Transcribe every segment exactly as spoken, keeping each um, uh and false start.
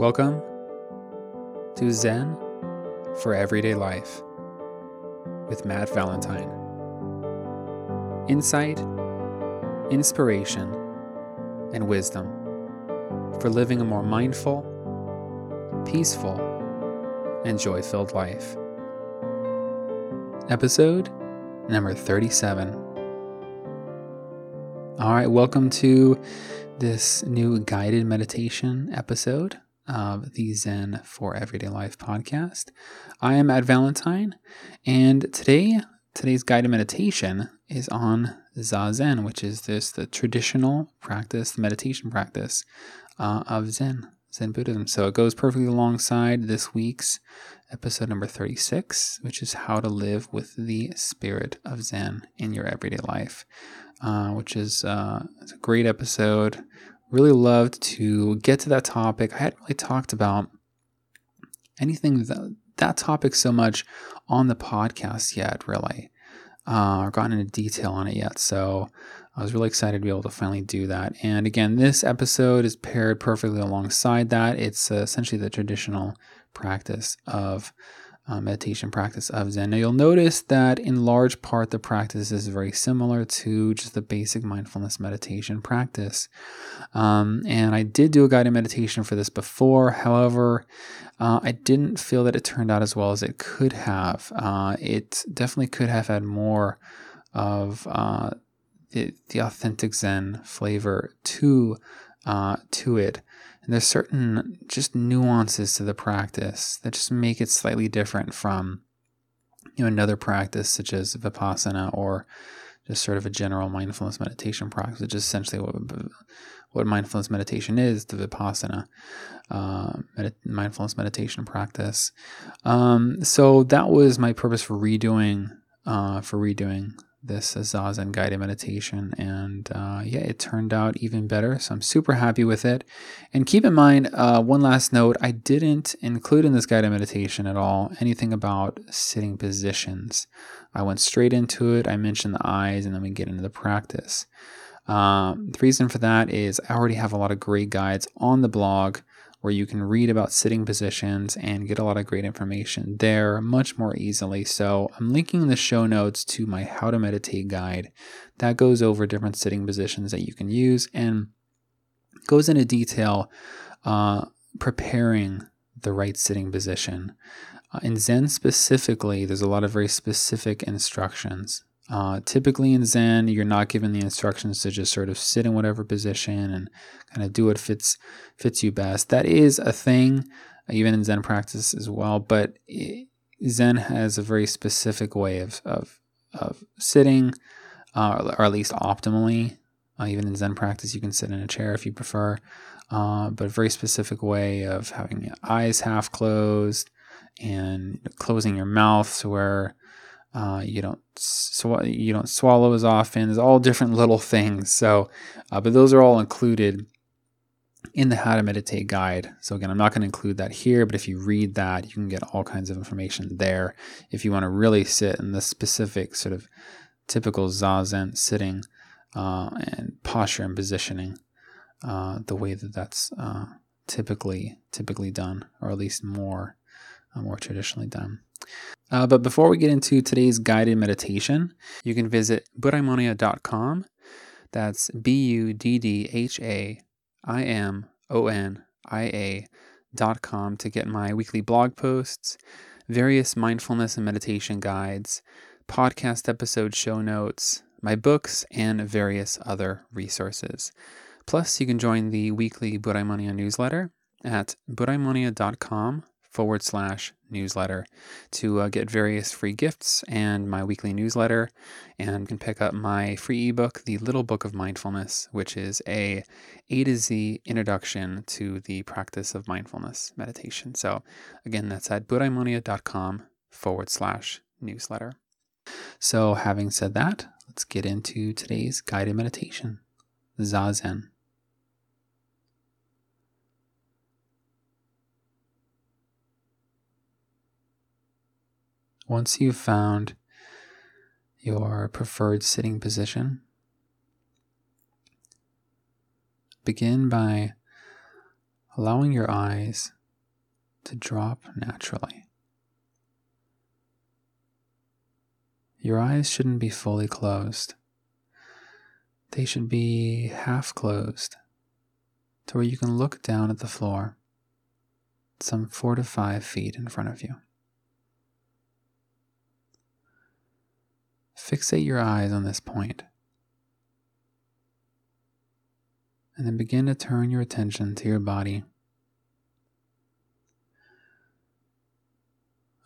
Welcome to Zen for Everyday Life with Matt Valentine. Insight, inspiration, and wisdom for living a more mindful, peaceful, and joy-filled life. Episode number thirty-seven. All right, welcome to this new guided meditation episode of the Zen for Everyday Life podcast. I am Matt Valentine, and today, today's guided meditation is on Zazen, which is this the traditional practice, the meditation practice uh, of Zen, Zen Buddhism. So it goes perfectly alongside this week's episode number thirty-six, which is how to live with the spirit of Zen in your everyday life, uh, which is uh, it's a great episode. Really loved to get to that topic. I hadn't really talked about anything, that, that topic so much on the podcast yet, really, uh, or gotten into detail on it yet. So I was really excited to be able to finally do that. And again, this episode is paired perfectly alongside that. It's uh, essentially the traditional practice of uh, meditation practice of Zen. Now you'll notice that in large part, the practice is very similar to just the basic mindfulness meditation practice. Um, and I did do a guided meditation for this before. However, uh, I didn't feel that it turned out as well as it could have. Uh, it definitely could have had more of uh, the, the authentic Zen flavor to uh, to it. And there's certain just nuances to the practice that just make it slightly different from, you know, another practice such as Vipassana or just sort of a general mindfulness meditation practice, which is essentially what, what mindfulness meditation is, the Vipassana uh, med- mindfulness meditation practice. Um, so that was my purpose for redoing, uh, for redoing this Zazen guided meditation, and uh, yeah, it turned out even better, so I'm super happy with it. And keep in mind, uh, one last note, I didn't include in this guided meditation at all anything about sitting positions. I went straight into it, I mentioned the eyes, and then we get into the practice. Um, the reason for that is I already have a lot of great guides on the blog where you can read about sitting positions and get a lot of great information there much more easily. So I'm linking the show notes to my How to Meditate guide. That goes over different sitting positions that you can use and goes into detail uh, preparing the right sitting position. Uh, in Zen specifically, there's a lot of very specific instructions. Uh, typically in Zen, you're not given the instructions to just sort of sit in whatever position and kind of do what fits fits you best. That is a thing, even in Zen practice as well, but it, Zen has a very specific way of of, of sitting, uh, or at least optimally. Uh, even in Zen practice, you can sit in a chair if you prefer, uh, but a very specific way of having your eyes half closed and closing your mouth to where Uh, you don't sw- you don't swallow as often. There's all different little things. So, uh, but those are all included in the How to Meditate guide. So again, I'm not going to include that here, but if you read that, you can get all kinds of information there. If you want to really sit in the specific sort of typical Zazen sitting uh, and posture and positioning, uh, the way that that's uh, typically typically done, or at least more uh, more traditionally done. Uh, but before we get into today's guided meditation, you can visit Buddhaimonia dot com. That's B U D D H A I M O N I A dot com to get my weekly blog posts, various mindfulness and meditation guides, podcast episode show notes, my books, and various other resources. Plus, you can join the weekly Buddhaimonia newsletter at Buddhaimonia dot com. forward slash newsletter to uh, get various free gifts and my weekly newsletter, and can pick up my free ebook, The Little Book of Mindfulness, which is a A to Z introduction to the practice of mindfulness meditation. So again, that's at Buddhaimonia dot com forward slash newsletter. So having said that, let's get into today's guided meditation, Zazen. Once you've found your preferred sitting position, begin by allowing your eyes to drop naturally. Your eyes shouldn't be fully closed. They should be half closed, to where you can look down at the floor, some four to five feet in front of you. Fixate your eyes on this point, and then begin to turn your attention to your body.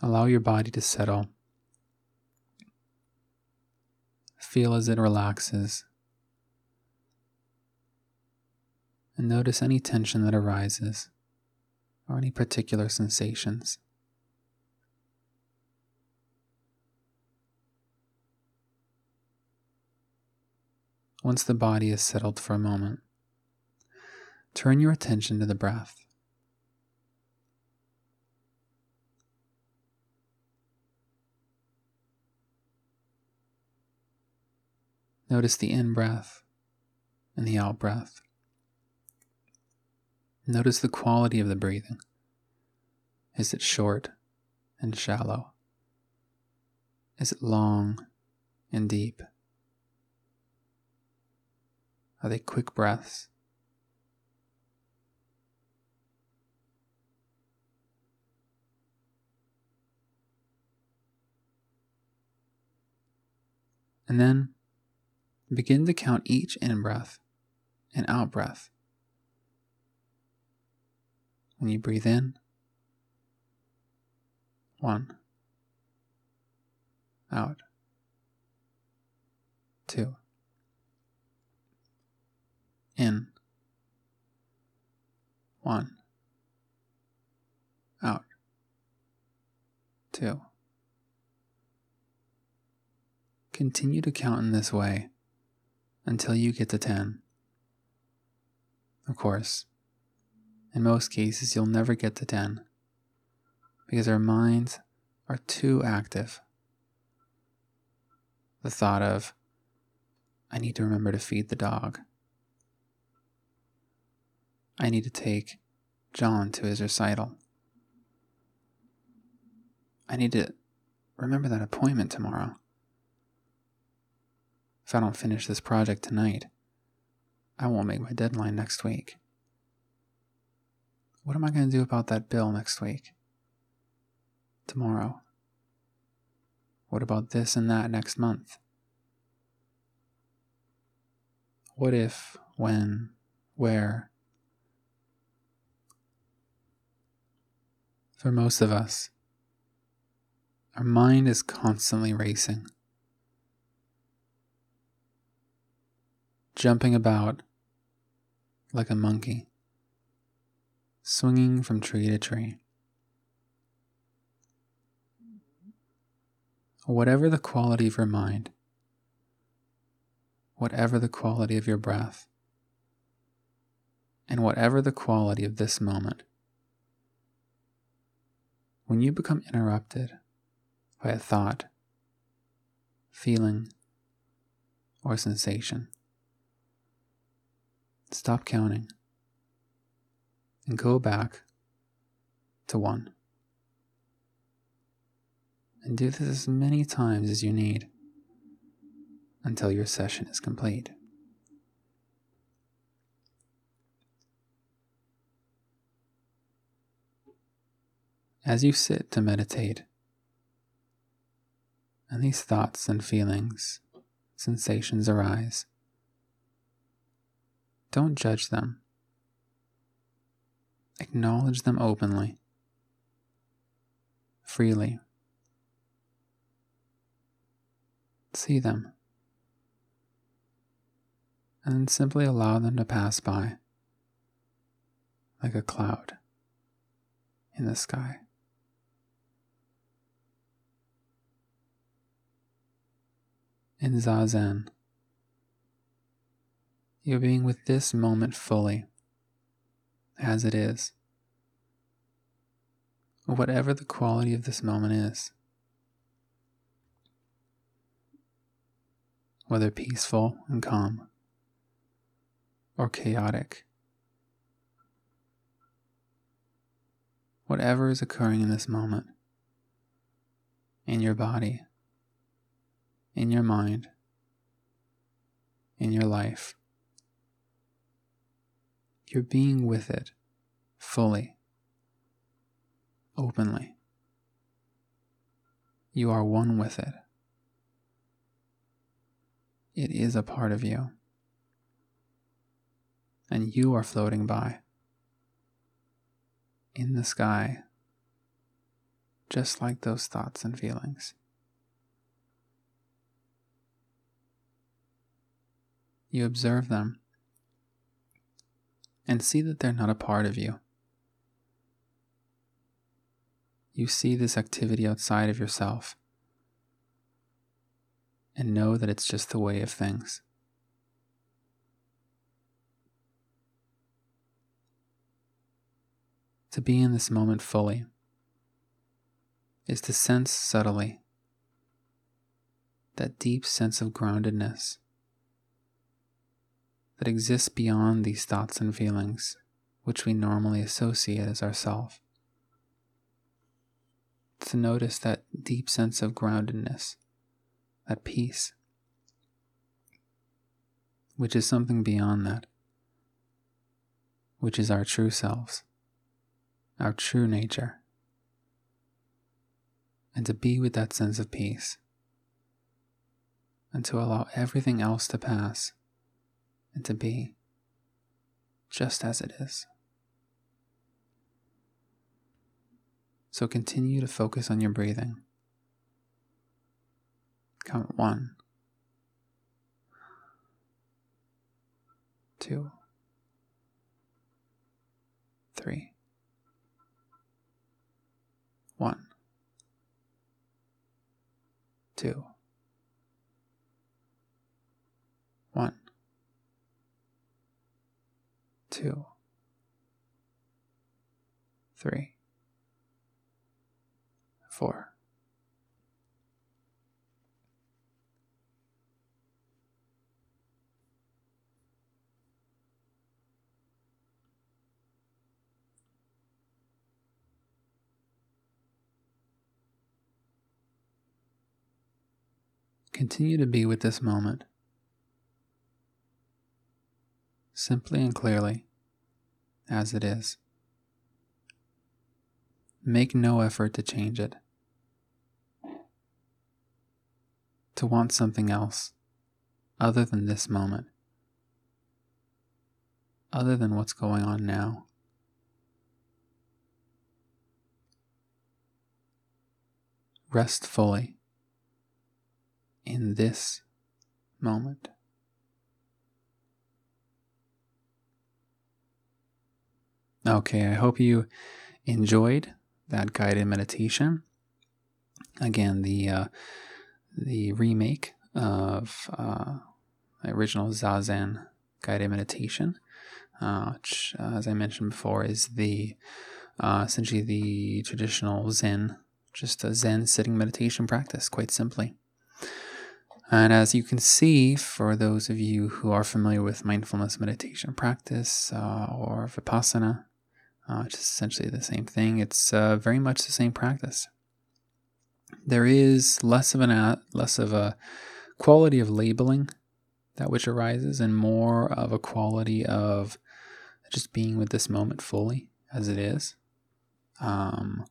Allow your body to settle. Feel as it relaxes. And notice any tension that arises or any particular sensations. Once the body is settled for a moment, turn your attention to the breath. Notice the in-breath and the out-breath. Notice the quality of the breathing. Is it short and shallow? Is it long and deep? Are they quick breaths? And then begin to count each in-breath and out-breath. When you breathe in, one, out, two, in, one, out, two. Continue to count in this way until you get to ten. Of course, in most cases you'll never get to ten because our minds are too active. The thought of, I need to remember to feed the dog. I need to take John to his recital. I need to remember that appointment tomorrow. If I don't finish this project tonight, I won't make my deadline next week. What am I going to do about that bill next week? Tomorrow? What about this and that next month? What if, when, where? For most of us, our mind is constantly racing, jumping about like a monkey, swinging from tree to tree. Whatever the quality of your mind, whatever the quality of your breath, and whatever the quality of this moment, when you become interrupted by a thought, feeling, or sensation, stop counting and go back to one. And do this as many times as you need until your session is complete. As you sit to meditate, and these thoughts and feelings, sensations arise, don't judge them. Acknowledge them openly, freely. See them, and simply allow them to pass by like a cloud in the sky. In Zazen, you're being with this moment fully, as it is. Whatever the quality of this moment is. Whether peaceful and calm, or chaotic, whatever is occurring in this moment, in your body, in your mind, in your life. You're being with it fully, openly. You are one with it. It is a part of you, and you are floating by in the sky, just like those thoughts and feelings. You observe them and see that they're not a part of you. You see this activity outside of yourself and know that it's just the way of things. To be in this moment fully is to sense subtly that deep sense of groundedness that exists beyond these thoughts and feelings which we normally associate as ourself. To notice that deep sense of groundedness, that peace, which is something beyond that, which is our true selves, our true nature, and to be with that sense of peace, and to allow everything else to pass, and to be just as it is. So continue to focus on your breathing. Count one, two, three, one, two, one, two, three, four. Continue to be with this moment, simply and clearly, as it is. Make no effort to change it, to want something else other than this moment, other than what's going on now. Rest fully in this moment. Okay, I hope you enjoyed that guided meditation. Again, the uh, the remake of uh, the original Zazen guided meditation, uh, which, uh, as I mentioned before, is the uh, essentially the traditional Zen, just a Zen sitting meditation practice, quite simply. And as you can see, for those of you who are familiar with mindfulness meditation practice uh, or Vipassana, uh, which is essentially the same thing, it's uh, very much the same practice. There is less of an less of a quality of labeling that which arises, and more of a quality of just being with this moment fully as it is, um,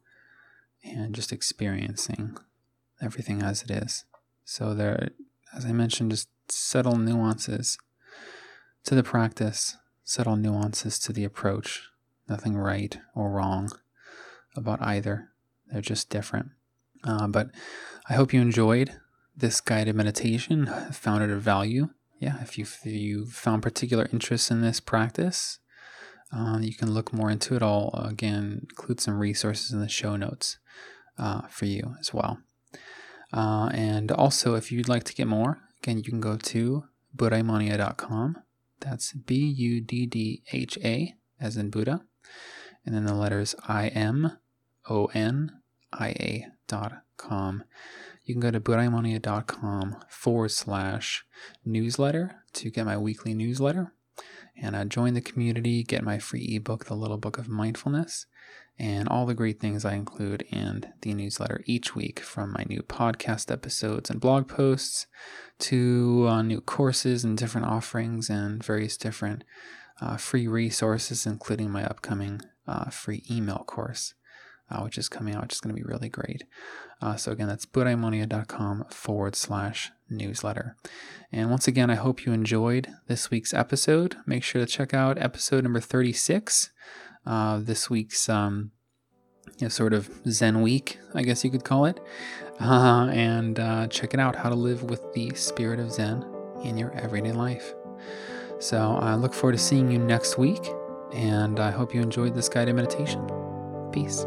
and just experiencing everything as it is. So there, as I mentioned, just subtle nuances to the practice, subtle nuances to the approach. Nothing right or wrong about either. They're just different. Uh, but I hope you enjoyed this guided meditation, found it of value. Yeah, if you if you found particular interest in this practice, uh, you can look more into it. I'll, again, include some resources in the show notes uh, for you as well. Uh, and also, if you'd like to get more, again, you can go to Buddhaimonia dot com. That's B U D D H A, as in Buddha, and then the letters I M O N I A dot com. You can go to Buddhaimonia dot com forward slash newsletter to get my weekly newsletter. And uh, join the community, get my free ebook, The Little Book of Mindfulness, and all the great things I include in the newsletter each week, from my new podcast episodes and blog posts to uh, new courses and different offerings and various different uh, free resources, including my upcoming uh, free email course, uh, which is coming out, which is going to be really great. Uh, so again, that's Buddhaimonia.com forward slash newsletter. And once again, I hope you enjoyed this week's episode. Make sure to check out episode number thirty-six. Uh, this week's um, you know, sort of Zen week, I guess you could call it. Uh, and uh, check it out, how to live with the spirit of Zen in your everyday life. So I look forward to seeing you next week, and I hope you enjoyed this guided meditation. Peace.